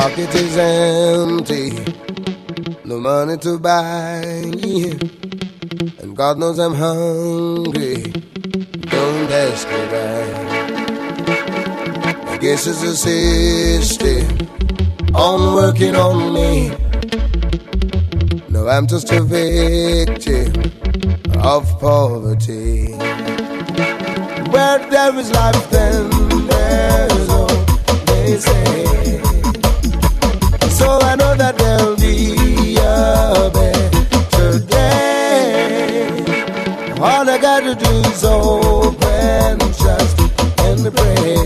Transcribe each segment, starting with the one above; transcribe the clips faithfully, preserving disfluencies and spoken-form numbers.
pocket is empty, no money to buy, and God knows I'm hungry. Don't ask me why. I guess it's a system on working on me. No, I'm just a victim of poverty. Where there is life, then there is hope, they say. So I know that there'll be a better day. All I gotta do is open, trust, and pray.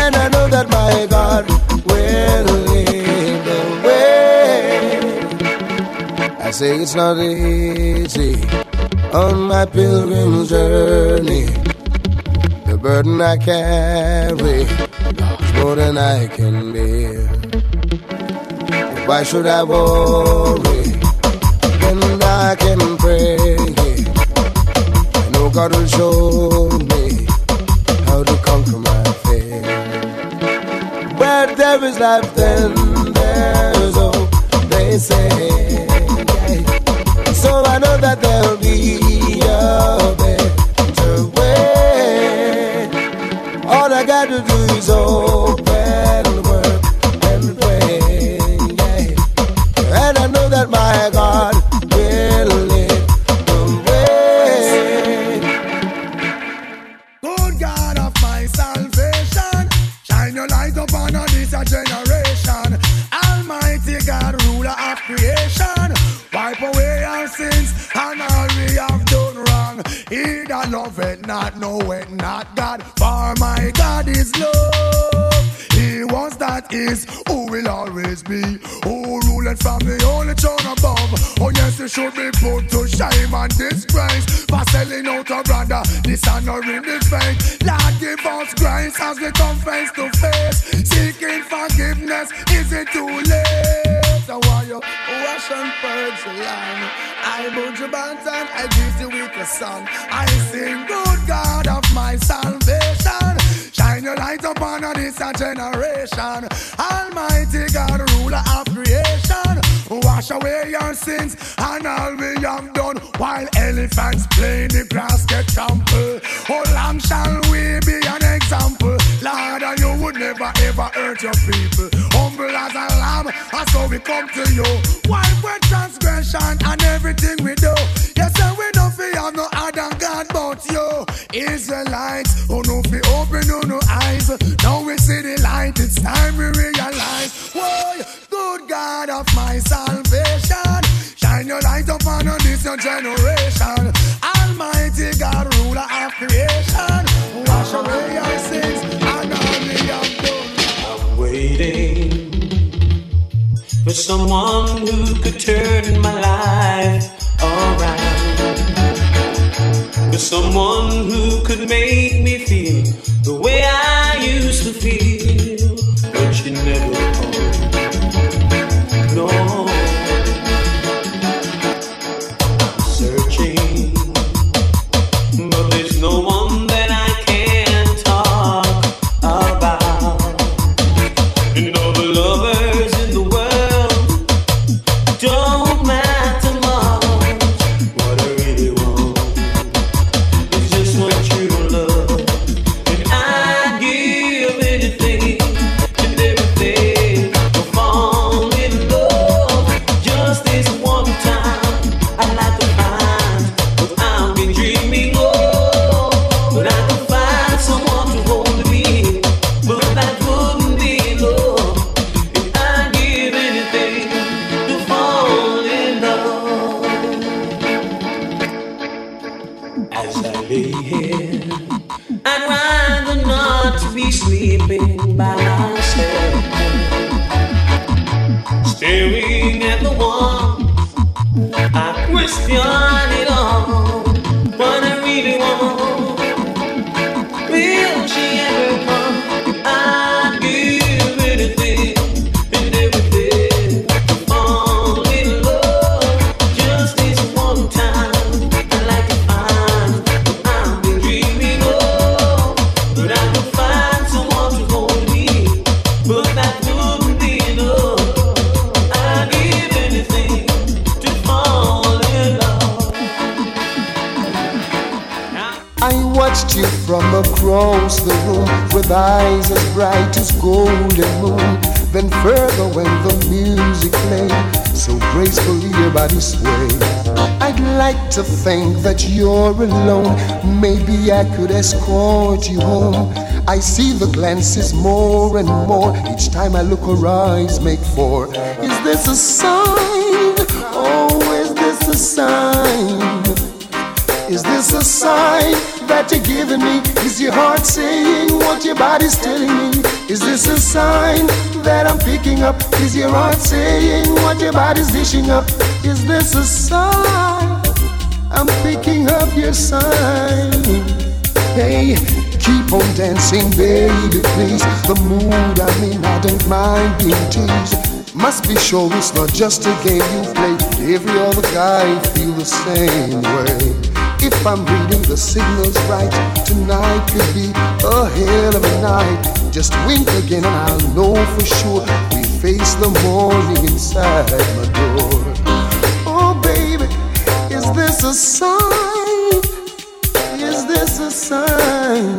And I know that my God will lead the way. I say it's not easy on my pilgrim journey. The burden I carry is more than I can bear. Why should I worry when I can pray? I know God will show me how to conquer my fear. Where there is life, then there is hope, they say. So I know that there'll be a better way. All I got to do is open, work, and pray. And I know that my God will lead the way. Good God of my salvation, shine your light upon this generation. Almighty God, ruler of creation, wipe away our sins and all we have done wrong. He that loveth not knoweth not God, for my God is love. He was that is, who will always be, who ruleth from the only throne above. Oh yes, he should be put to shame and disgrace for selling out a brother, dishonoring the faith. Lord, give us grace as we come face to face. Seeking forgiveness, is it too late? I want you wash and purge the land. I build your mountain, I give you with the sun. I sing, good God of my salvation, shine your light upon this generation. Almighty God, ruler of creation, wash away your sins and all we have done. While elephants play the grass, get trampled, how long shall we be an example? Lord, and you would never ever hurt your people. Humble as a lamb, and so we come to you. Wipe away transgression and everything we do. Yes, and we don't fear no other God but you. Israelites, who no fear open who no eyes. Now we see the light, it's time we realize. Whoa, good God of my salvation, shine your light upon this your generation. Almighty God, ruler of creation, wash away your sins and all we have done. I'm waiting for someone who could turn my life around, for someone who could make me feel the way I used to feel, but she never called. No, searching, but there's no one that I can talk about. And all the lovers in the world don't matter much. What I really want is just one true love, and I'd give anything and everything to fall in love. Just this one time, I'd like to find what I've been dreaming of, but I could find someone to hold me, but that wouldn't be love. And I'd give anything to fall in love. As I lay here, I'd rather not be sleeping by myself, staring at the wall. I question it all, what I really want. Will she ever come? I'd give anything and everything to fall in love. Just this one time, I'd like to find what I've been dreaming of, but I could find someone to hold me, but that across the room with eyes as bright as golden moon. Then further when the music played, so gracefully your body swayed. I'd like to think that you're alone, maybe I could escort you home. I see the glances more and more, each time I look her eyes make four. Is this a sign? Oh, is this a sign? Is this a sign that you're giving me? Is your heart saying what your body's telling me? Is this a sign that I'm picking up? Is your heart saying what your body's dishing up? Is this a sign? I'm picking up your sign. Hey, keep on dancing, baby, please. The mood I'm in, I don't mind being teased. Must be sure it's not just a game you play. Every other guy feel the same way. If I'm reading the signals right, tonight could be a hell of a night. Just wink again and I'll know for sure we face the morning inside my door. Oh baby, is this a sign? Is this a sign?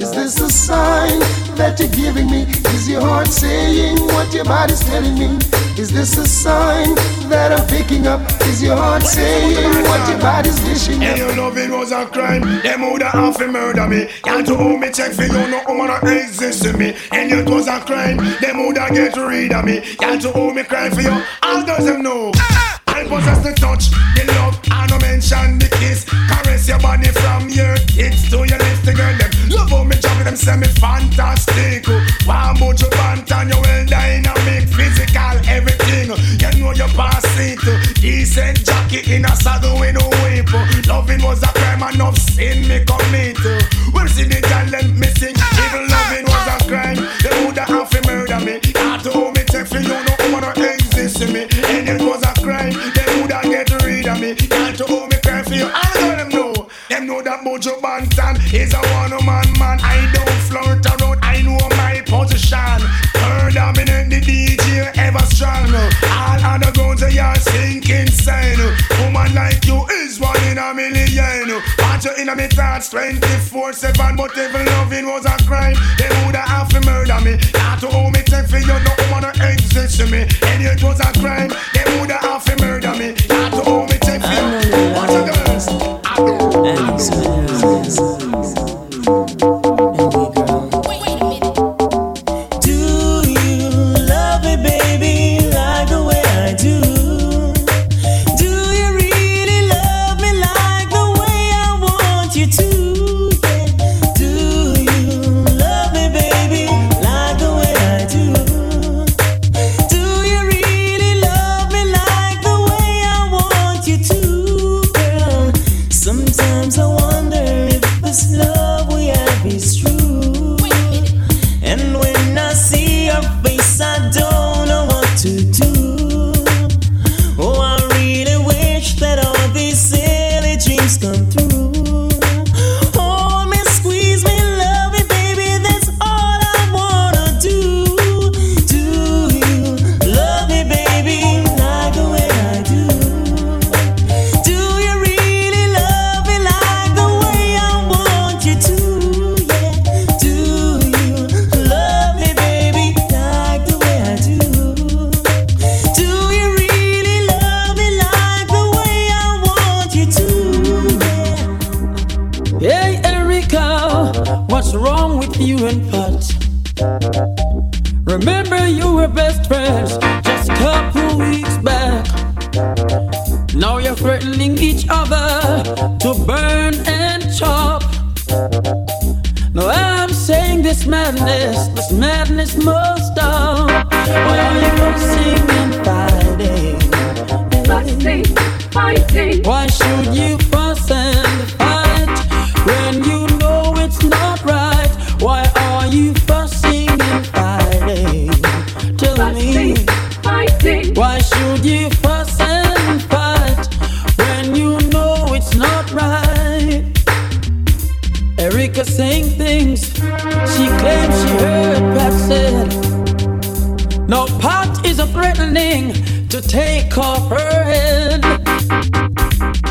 Is this a sign that you're giving me? Is your heart saying what your body's telling me? Is this a sign that I'm picking up? Is your heart saying what your body's wishing? And your loving was a crime. Them would have to murder me. And to whom me check for you, no woman exists to me. And it was a crime. Them would have get rid of me. And to whom me cry for you, all doesn't know. I possess the touch, the love, and no mention the kiss. Caress your body from your kids to your lips, the girl. Them love how me chop them, say me fantastic. One boot you pant and you will dynamic, physical, everything. You know you pass it. Decent jockey in a saddle with no whip. Loving was a crime and enough sin me commit. We'll see the talent missing. Even loving was a crime. They would have to murder me. Not to hold me take for you, no woman exists to me. And it was a crime. They would have get rid of me. Can't you owe me cry for you? I know them know. Them know that Mojo Bantan is a one-man man. I don't flirt around. I know my position. Her dominant the D J ever strong. All other guns are your sinking sign. Woman like you is one in a million. Watch you in a me thoughts twenty-four seven. But if loving was a crime, they would have to murder me. Can't you owe me take for you? No woman exists to me. And it was a crime. They would have to murder me. Can't you owe me take for you? Watch the girls. I know. I know.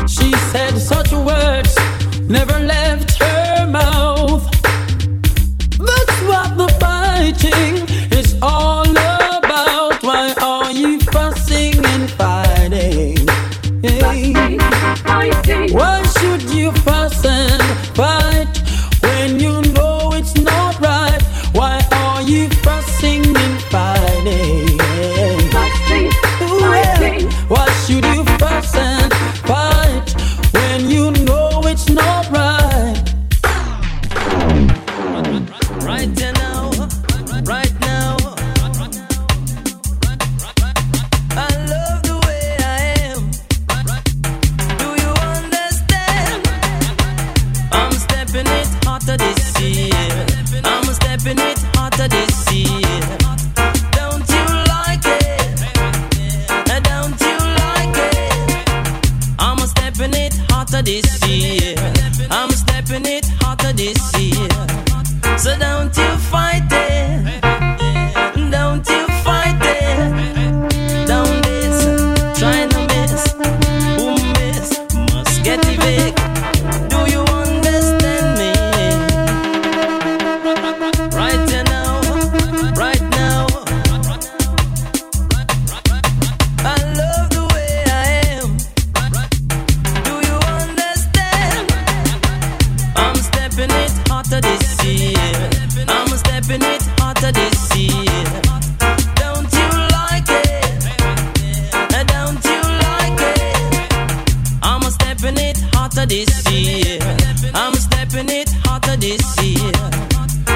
She said such words never left her mouth. hotter this year. I'm stepping it hotter this year. So don't you fight it. Don't you fight it. Don't miss. Try to miss. Who miss must get it big. Do you understand me? Right now, right now. I love the way I am. Do you understand? I'm stepping it hotter this year. I'm stepping it hotter this year. This year, I'm stepping it hotter this year.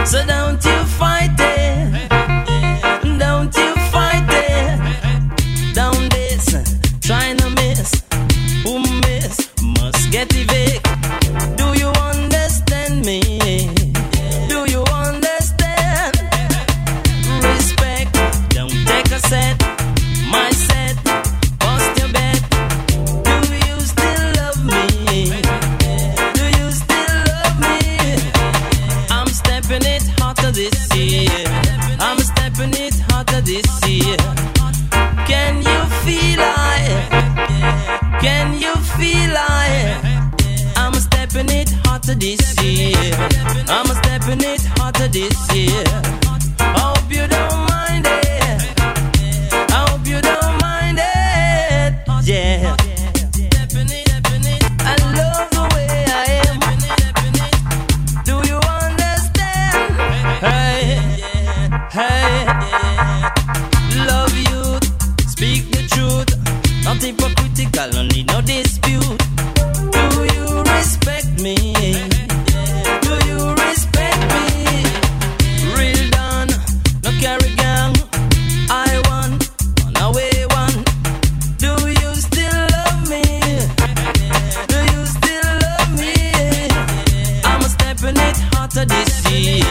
So don't you fight it, don't you fight it. Don't miss, try to miss. Who miss must get evicted. Do you understand me? Do you understand? Respect, don't take a set. My set, bust your bet. Do you still love me? This year, I'm stepping it hotter this year. Can you feel I? Can you feel I? I'm stepping it hotter this year. I'm stepping it hotter this year. I hope you don't mind it. I hope you don't mind it. Yeah. Hey, love you, speak the truth. Not hypocritical, only no dispute. Do you respect me? Do you respect me? Real done, no carry gang. I won, on away one. Do you still love me? Do you still love me? I'm stepping it hotter this year.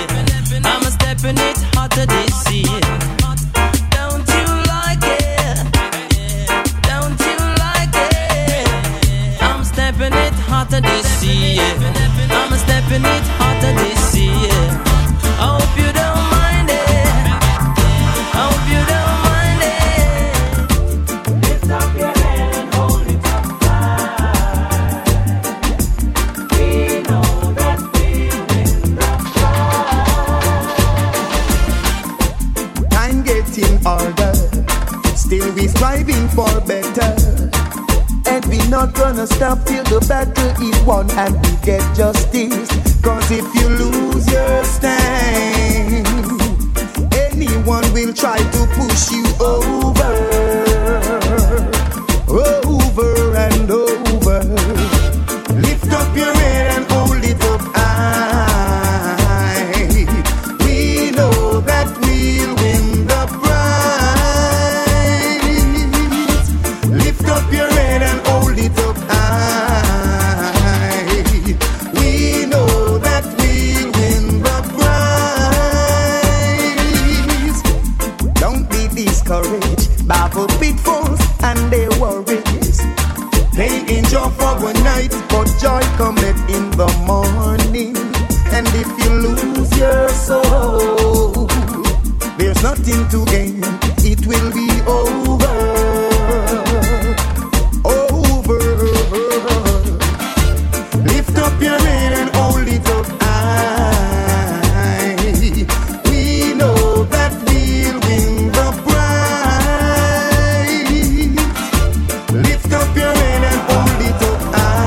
I'm stepping it hotter this year. Don't you like it? Don't you like it? I'm stepping it hotter this year. I'm stepping it hotter this year. I hope you don't mind it. I hope you don't mind it. Lift up your head and hold it up high. We know that feeling that's in order, still we striving for better, and we not gonna stop till the battle is won and we get justice. Cause if you lose your stand, anyone will try to push you over, over and over. Lift up your head and hold it up high. We know that we'll win. But joy cometh in the morning. And if you lose your soul, there's nothing to gain. It will be over, over. Lift up your head and hold it up high. We know that we'll win the prize. Lift up your head and hold it up high.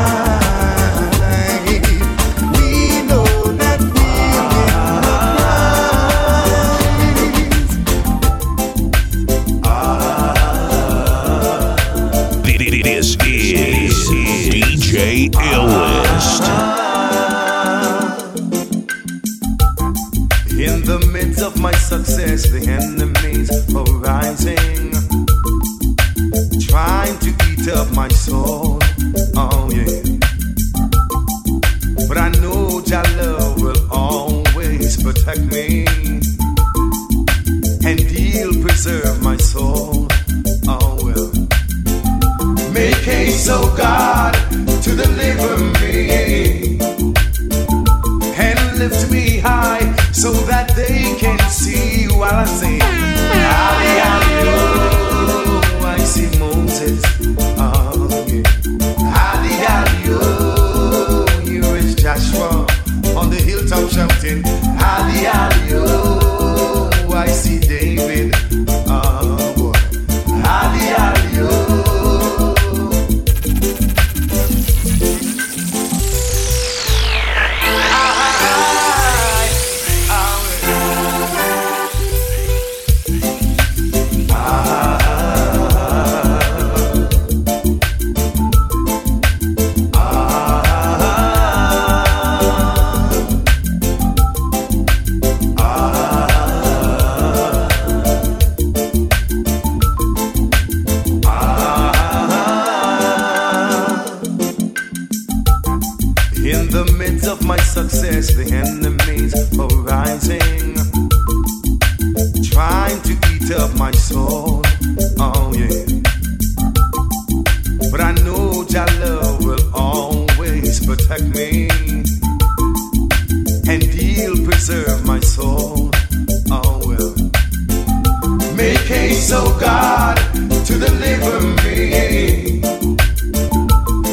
to deliver me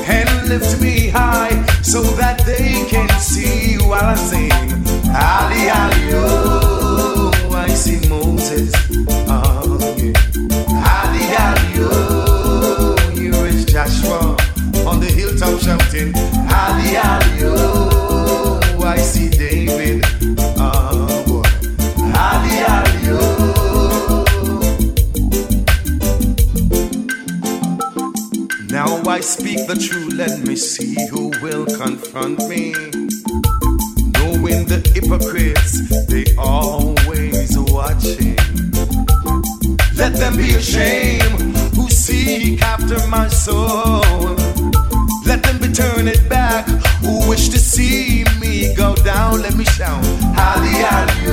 and lift me high so that they can see while I sing. Ali, ali, oh, I see Moses. Oh, yeah. Ali, ali, oh, here is Joshua on the hilltop shouting. Ali, ali, oh, I see David. Oh, boy. Ali, ali, oh. Now I speak the truth, let me see who will confront me. Knowing the hypocrites, they always watching. Let them be ashamed who seek after my soul. Let them be turned back who wish to see me go down. Let me shout, Hali, Hali,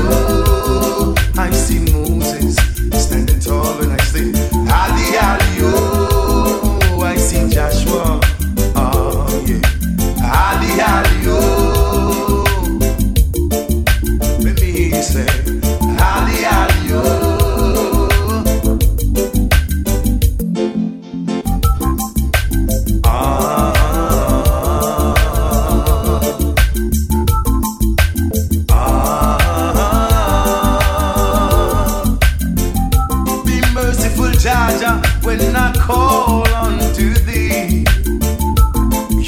I see Moses standing tall and I say, Hali, Hali, I see Joshua, oh yeah, Ali, Ali, oh, let me hear you say, Ali, Ali, oh, ah, ah, be merciful, Jaja, when I call unto thee.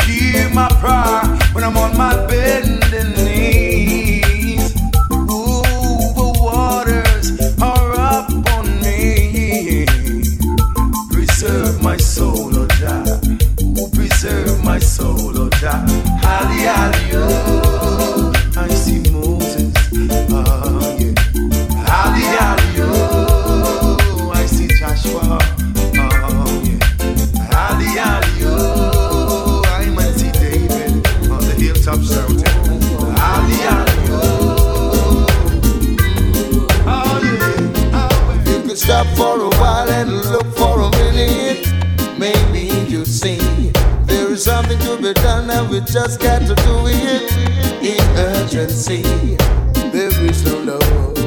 Hear my prayer when I'm on my bending knees. Ooh, the waters are up on me. Preserve my soul, O Jah. Preserve my soul, O Jah. Hali, hali, oh, I see Moses. Oh, yeah. Hali, hali, oh, I see Joshua. Stop for a while and look for a minute. Maybe you'll see there is something to be done and we just got to do it. In urgency, there is no love,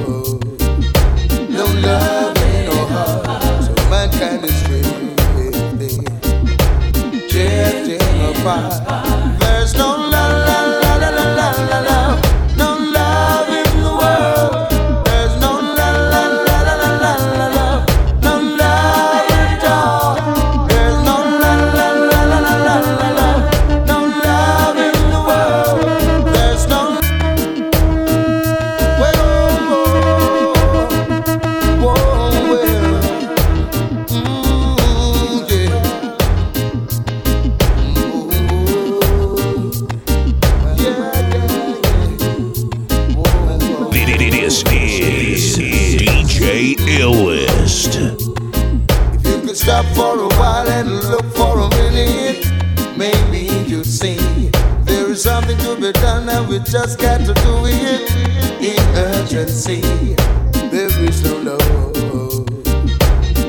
no love in our hearts. So mankind is drifting, drifting apart. There's no love, la la la la la la la. We just got to do it in urgency. There is no love,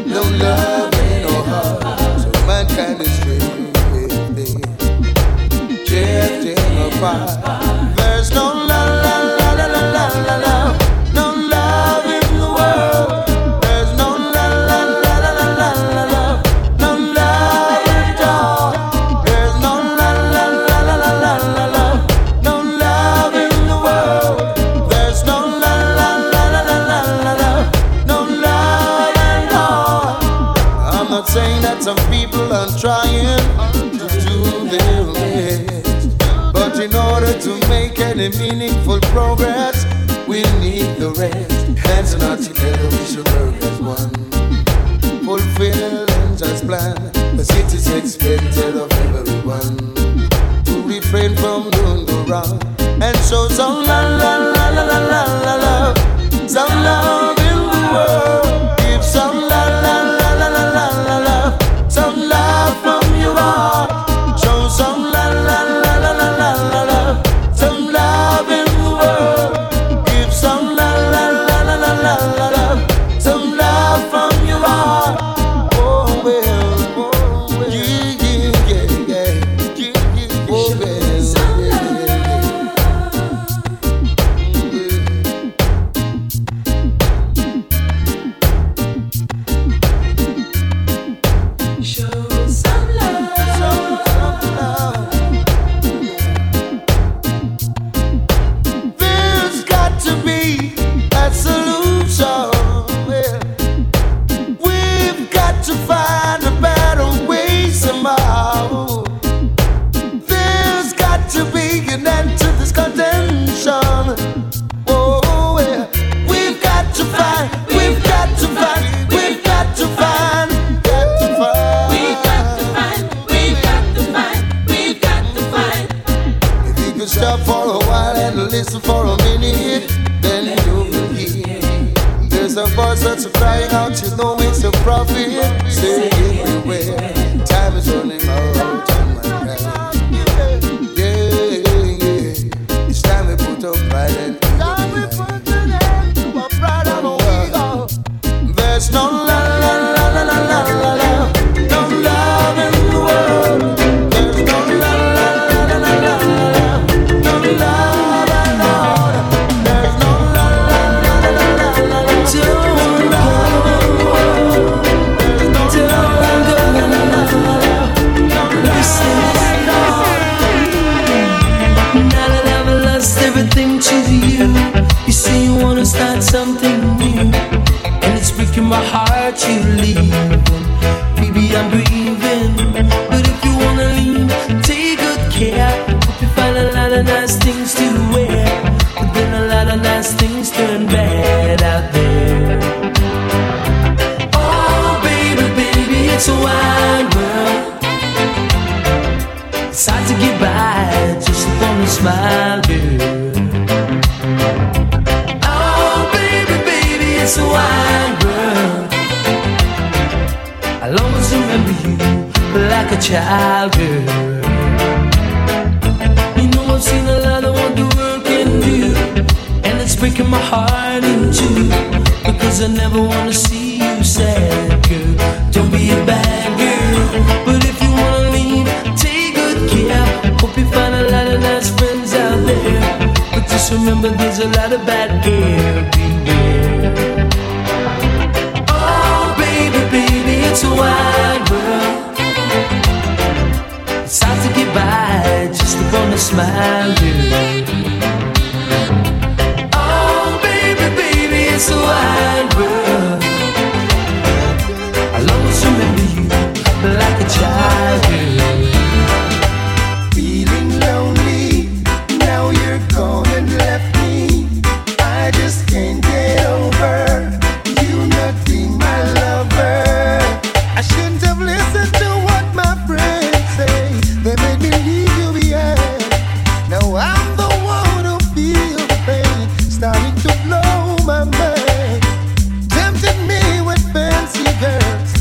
no love in our hearts. So mankind is drifting, drifting apart. There's no love, la la la la la la. Some people are trying to do their best, but in order to make any meaningful progress, we need the rest. Hands and hearts together, we should work as one. Fulfill and just plan. The city's expected of everyone to refrain from doing the wrong and show some la la la la la la love, some love in the world. Give some la la la la la la love. Some love from your heart. Show some la la la la la la la love. Some love in the world. Give some la la la la la la la love. Some love from your heart. Oh well, oh well, yeah yeah yeah yeah yeah. Oh well, some love. to find a better way somehow. There's got to be an end to this contention. Oh, yeah. We've got to find, we've got to find, we've got to find. Stop for a while and listen for a minute, then you will hear. There's a voice that's crying out, you know it's a prophet. Say everywhere, time is running out, time is running out. Yeah, yeah, it's time we put up pride and ego. There's no la la la la la la la, no love in the world. There's no la la la la la la la. Start something new, and it's breaking my heart you leave. Maybe I'm grieving, but if you wanna leave, take good care. Hope you find a lot of nice things to wear, but then a lot of nice things turn bad out there. Oh baby, baby, it's a wide world. It's hard to get by just upon a smile, girl. It's a wide world. I'll always remember you like a child, girl. You know I've seen a lot of what the world can do, and it's breaking my heart in two, because I never want to see you sad, girl. Don't be a bad girl, but if you want to leave, take good care. Hope you find a lot of nice friends out there, but just remember there's a lot of bad girls. It's a wide world. It's hard to get by just upon a smile, girl. Oh, baby, baby, it's a wide world. I'll always remember you like a child, girl. Feeling lonely, now you're gone and left me. I just can't get over you not being my lover. I shouldn't have listened to what my friends say. They made me leave you behind. Now I'm the one who feels the pain, starting to blow my mind. Tempted me with fancy girls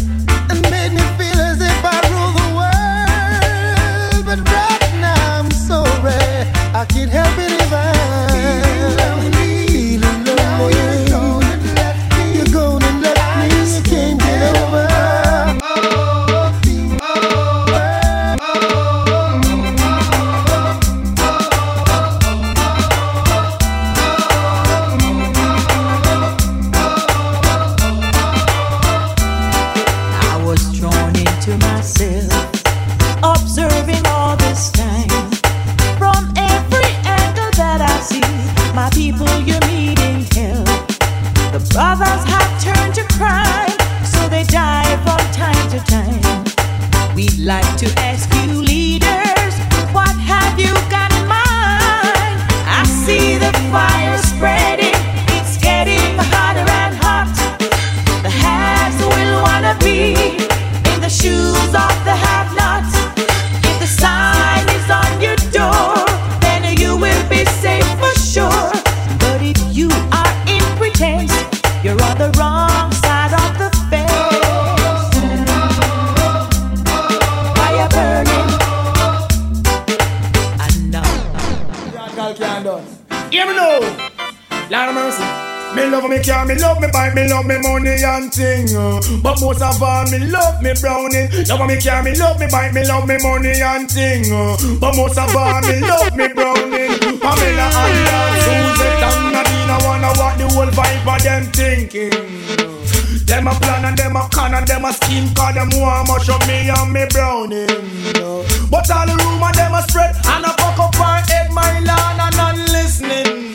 and made me feel as if I rule the world. But right now I'm so red, I can't help it if I feel lonely. Feeling lonely. You're gone and left me. You're gone and left me. You can't get over. But most of all, me love me brownie. Love me care, me love me bite, me love me money and thing. But most of all, me love me brownie. Pamela and Dan, Suzette and Nadine, I wanna what the whole vibe of them thinking. Them a plan and them a con and them a scheme, cause them want much of me and me brownie. But all the rumor them a spread, and I fuck up and head my land and I'm listening.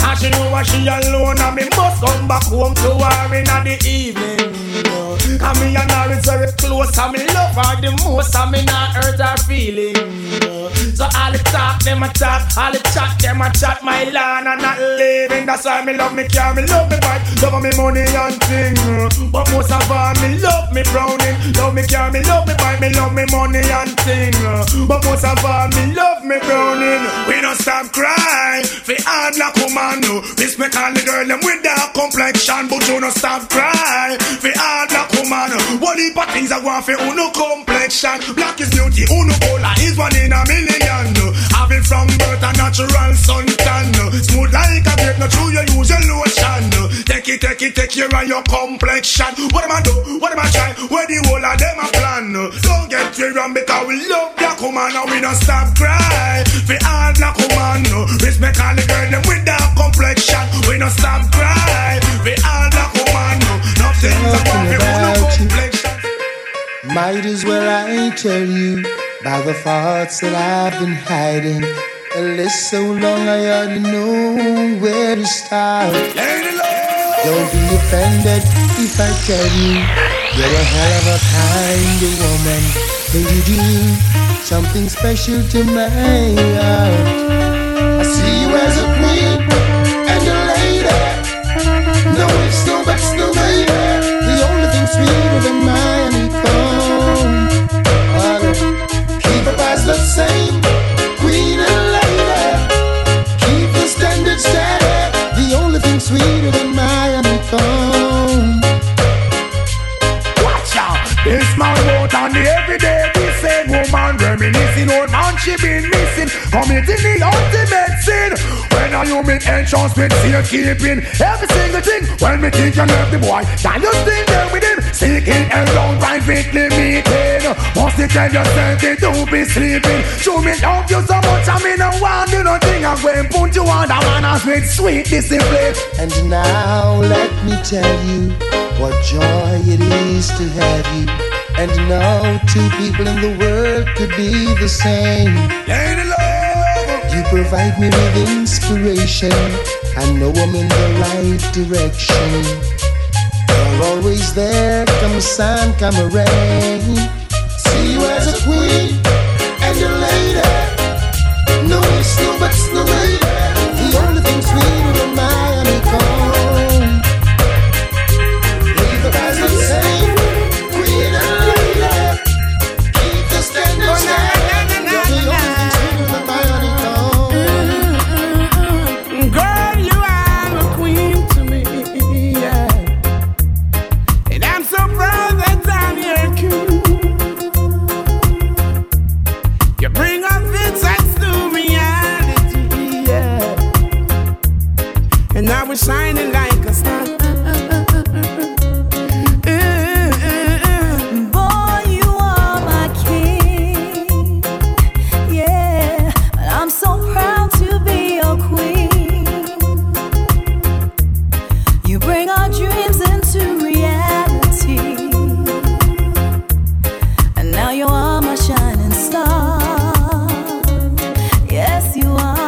And she know she alone, and me must come back home to her in the evening. Cause me and her is very close, and me love her the most, and me not hurt her feeling. So all the talk, them a talk, all the chat, them a chat. My land and not living, that's why me love me car, me love me bike, love me money and thing. But most of all, me love me browning, love me car, me love me bike, me love me money and thing. But most of all, me love me browning. We don't stop crying for all black woman, no. This make all the girl them with that complexion, but you don't stop crying for all black woman. One heap of things I want for uno complexion. Black is beauty, uno ola is one in a million. Having from birth a natural sun tan, smooth like a grape, not true you use your lotion. Take it, take it, take care of your complexion. What am I do? What am I try? Where the whole of them a plan? Don't get me wrong, because we love black woman and we don't stop crying for all black woman. Respect all the girl them with that complexion. We don't stop crying for all black woman. Nothing about me, no complexion. Might as well I tell you about the thoughts that I've been hiding. A list so long I ought to know where to start. Don't be offended if I tell you you're a hell of a kind of woman. Maybe you do something special to my heart. I see you as a queen and a lady. No ifs, no buts, no baby. The only thing sweeter than mine is phone. I'll keep our eyes the same. Queen and lady, keep the standards steady. The only thing sweeter than mine is phone. Watch out! This man wrote on the everyday. Same woman reminiscing, old man she been missing, committing the ultimate sin. When a human entrance with seal keeping every single thing. When me think you love the boy, can you still there with him? Seeking a long ride with the meeting. Must you tell yourself they do be sleeping. Show me love you so much, I mean I want you nothing. I'm going put you on the manners with sweet discipline. And now let me tell you what joy it is to have you. And now two people in the world could be the same. You provide me with inspiration. I know I'm in the right direction. You're always there, come sun, come rain. See you as a queen and a lady. No ifs, no buts, no baby. The only thing sweeter than Miami Cone. Leave the guys the same. Shining like a star. Mm-hmm. Boy, you are my king. Yeah, I'm so proud to be your queen. You bring our dreams into reality. And now you are my shining star. Yes, you are.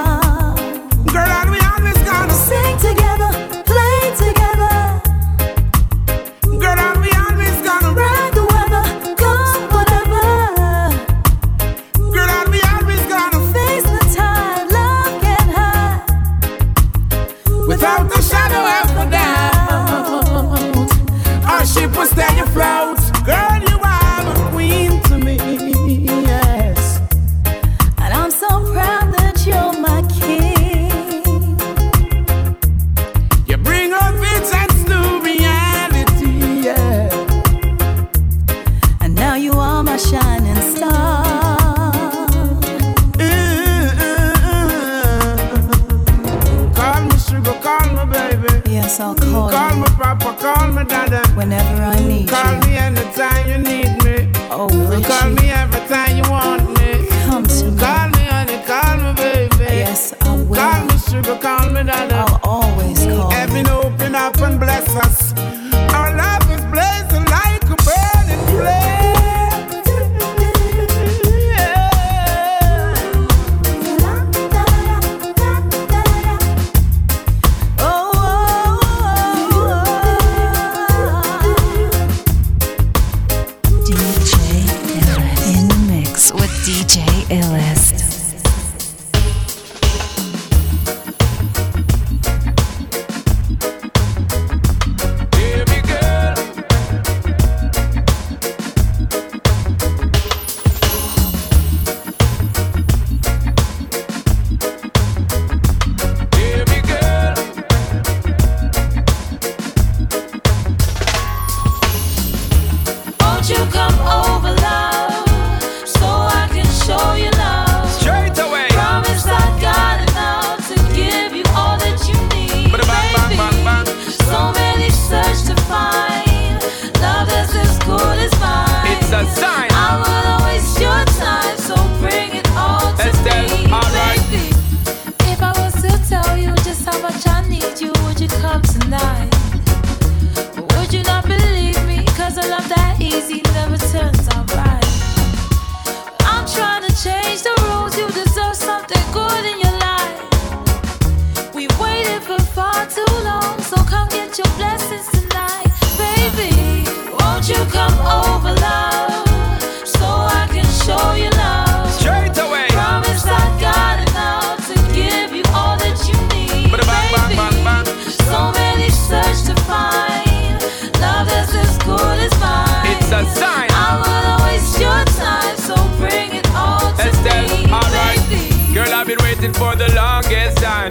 For the longest time,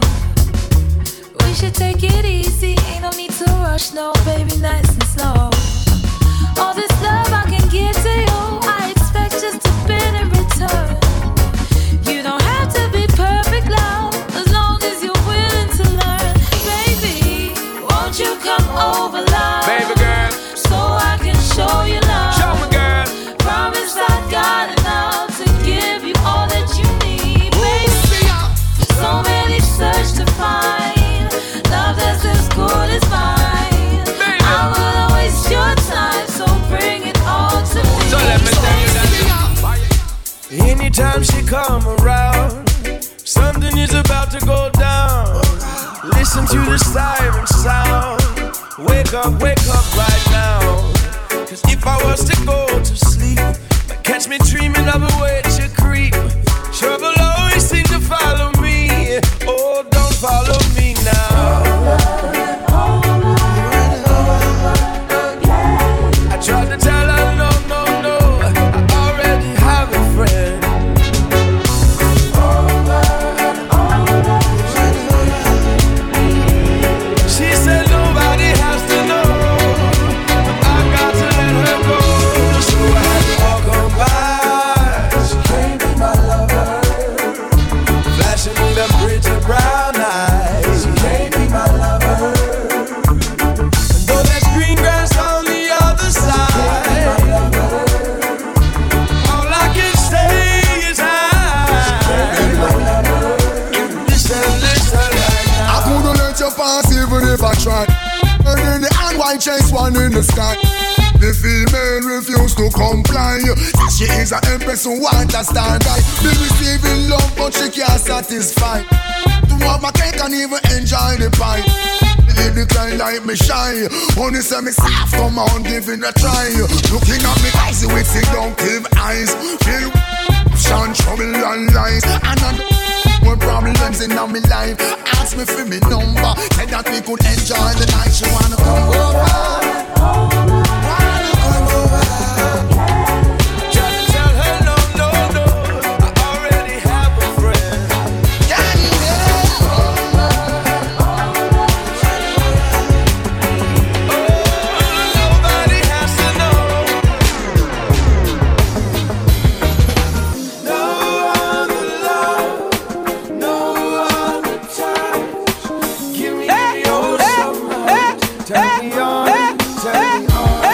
We should take it easy, ain't no need to rush, no, baby, nice and slow. All this love I can give to you, I expect just a bit in return. You don't have to be perfect, love, as long as you're willing to learn. Baby, won't you come over, love? Baby girl, so I can show you love. Show me, girl. Promise I got enough to give you all that you need. Baby, so many search to find. Love that's as good as mine. Baby, I wouldn't waste your time, so bring it all to me. So let me tell you that. Anytime she come around, something is about to go down. Listen to the siren sound. Wake up, wake up right now. Cause if I was to go to sleep, catch me dreaming of a way to creep. Trouble always seems to follow me. Oh, don't follow me now. She is an empress who understands I be receiving love but she can't satisfy. To have my cake and even enjoy the pie. Believe the client like me shy. Only say me soft, come on, giving a try. Looking at me eyes with seductive eyes. Feel and trouble and lies. And I'm more problems in my life. Ask me for me number, said that we could enjoy the night. She wanna come over, wanna come over. Turn me on, turn me on.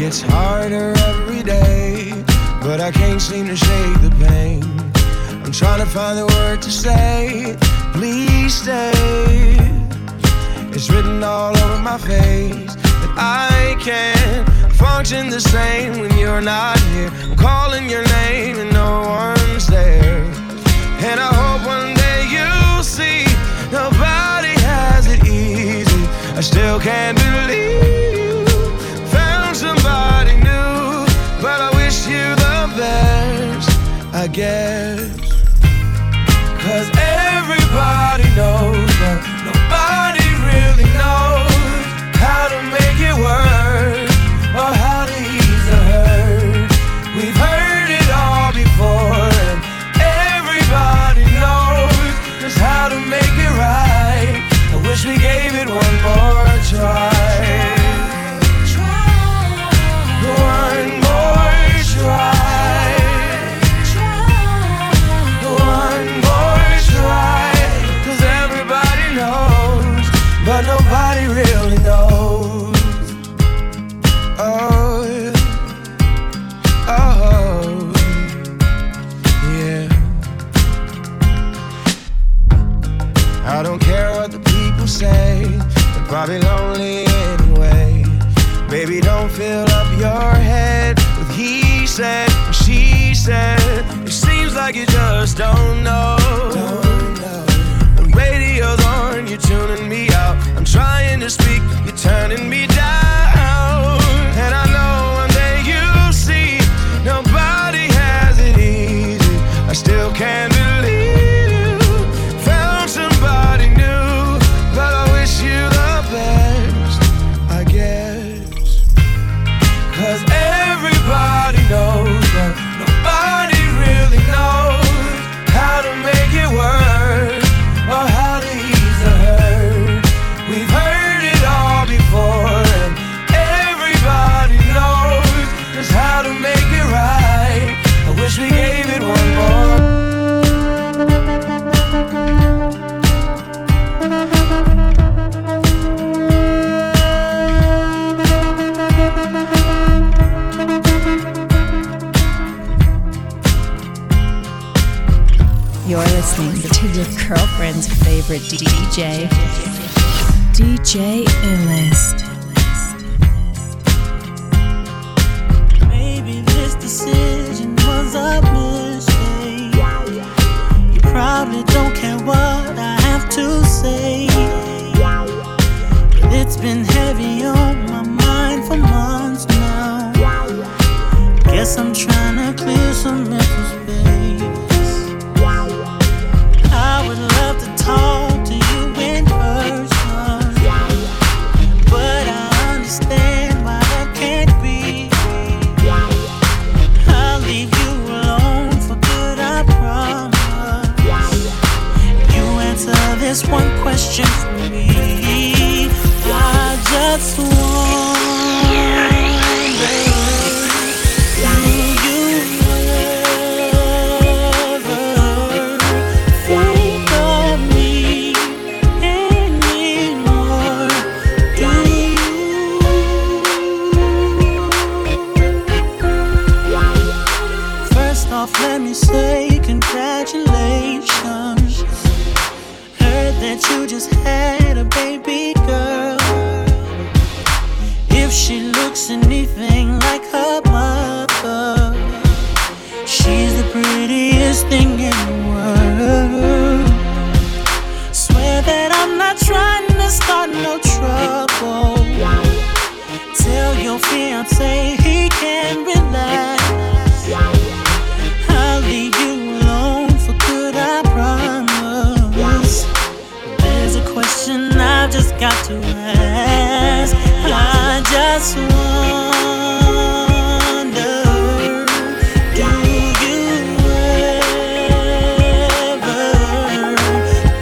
It's harder every day, but I can't seem to shake the pain. I'm trying to find the word to say, please stay. It's written all over my face that I can't function the same when you're not here. I'm calling your name and no one's there. And I hope one day you'll see nobody has it easy. I still can't believe somebody new, but I wish you the best, I guess. Cause everybody knows, but nobody really knows how to make it work or how to ease the hurt. We've heard it all before, and everybody knows just how to make it right. I wish we gave it one more try. Probably lonely anyway. Baby, don't fill up your head with he said, she said. It seems like you just don't know. Don't know. The radio's on, you're tuning me out. I'm trying to speak, you're turning me down. And I know one day you'll see nobody has it easy. I still can't believe. Girlfriend's favorite D J, D J Illest. Maybe this decision was a mistake. You probably don't care what I have to say. But it's been heavy on my mind for months now. Guess I'm trying to clear some mental space. I would love to talk to you in person, but I understand why I can't be. I'll leave you alone for good, I promise. You answer this one question for me. I just want you you just had a baby girl. If she looks anything like her mother, she's the prettiest thing in the world. Swear that I'm not trying to start no trouble. Tell your fiance he can relax. I'll leave you alone for good, I promise. There's a question I've just got to ask. I just wonder, do you ever think of me anymore?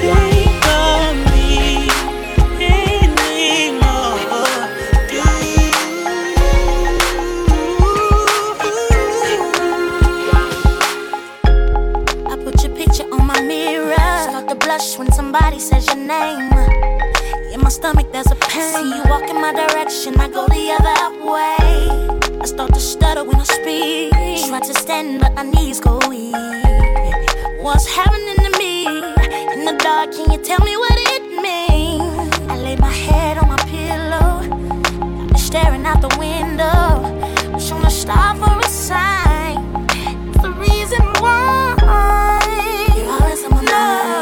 Do you? I put your picture on my mirror, start to blush when somebody says your name. In my stomach there's a pain. See you walk in my direction, I go the other way. I start to stutter when I speak. Try to stand but my knees go weak. What's happening to me? In the dark, can you tell me what it means? I lay my head on my pillow, I've been staring out the window. Wish on a star for a sign, it's the reason why. You're always on my mind.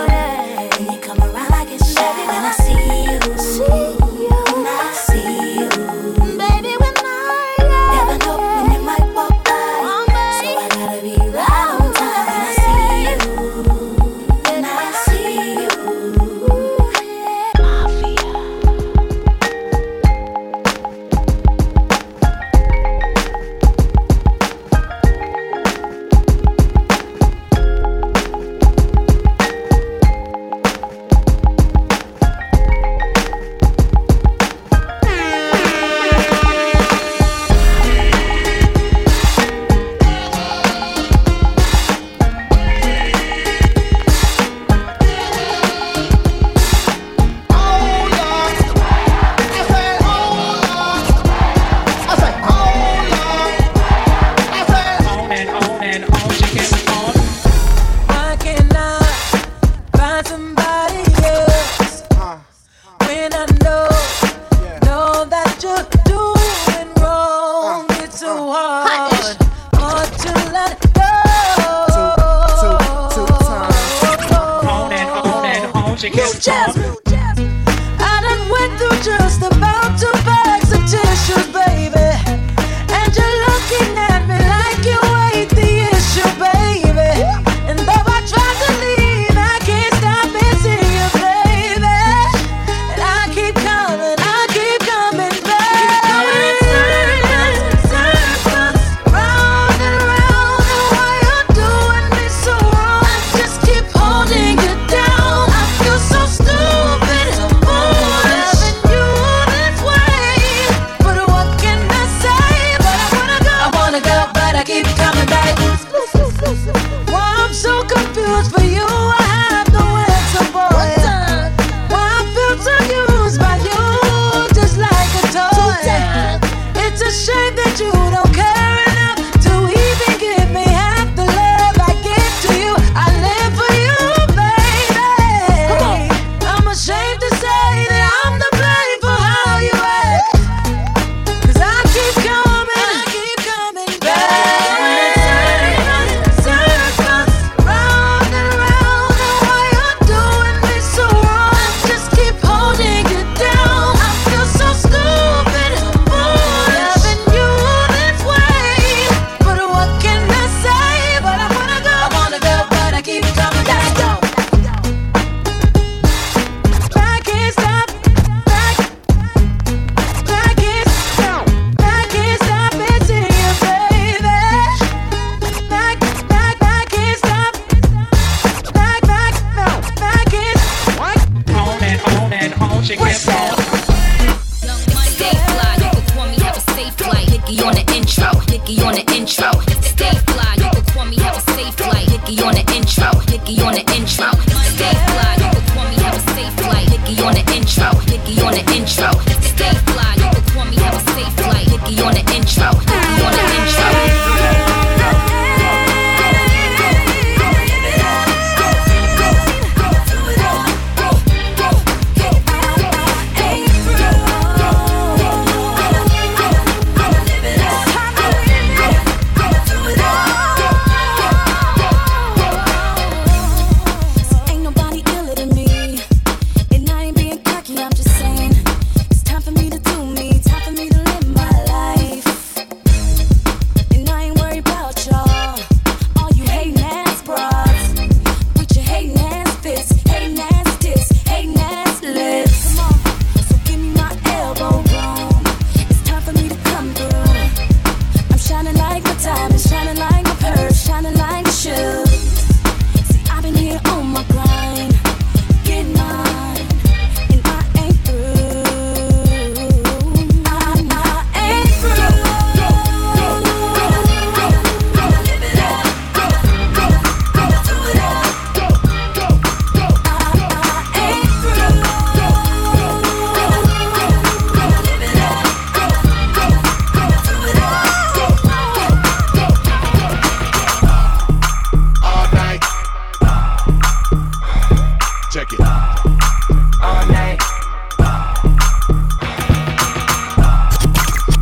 all night.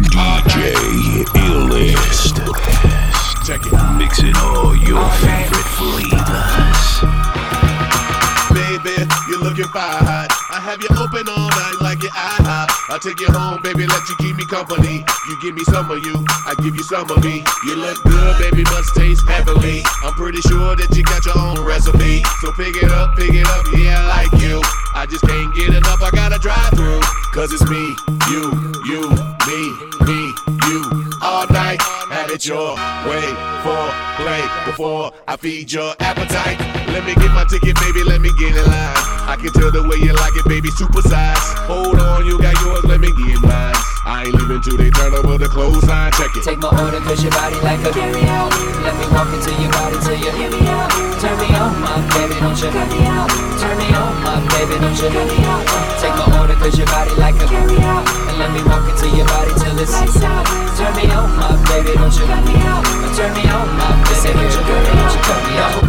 D J Illest. Check it. Mixing all your all favorite flavors. Baby, you're looking fire hot. I have you open all night like your IHOP. I'll take you home, baby, let you keep me company. You give me some of you, I give you some of me. You look good, baby, must taste heavenly. I'm pretty sure that you got your own recipe. So pick it up, pick it up, yeah, I like you. I just can't get enough, I gotta drive through. Cause it's me, you, you, me, me, you. All night, have it your way for play. Before I feed your appetite, let me get my ticket, baby, let me get in line. I can tell the way you like it, baby, super size. Hold on, you got yours, let me get mine. I ain't leaving till they turn over the clothesline, check it. Take my order, cause your body like a carry out. Let me walk into your body till you hear me out. Turn me on, my baby, don't you hear me out. Turn me on, my baby, don't you hear me out. Take my order, cause your body like a carry out. And let me walk into your body till it's lights out. Turn me on, my baby, don't you hear me out. Turn me on, my baby, don't you hear me out.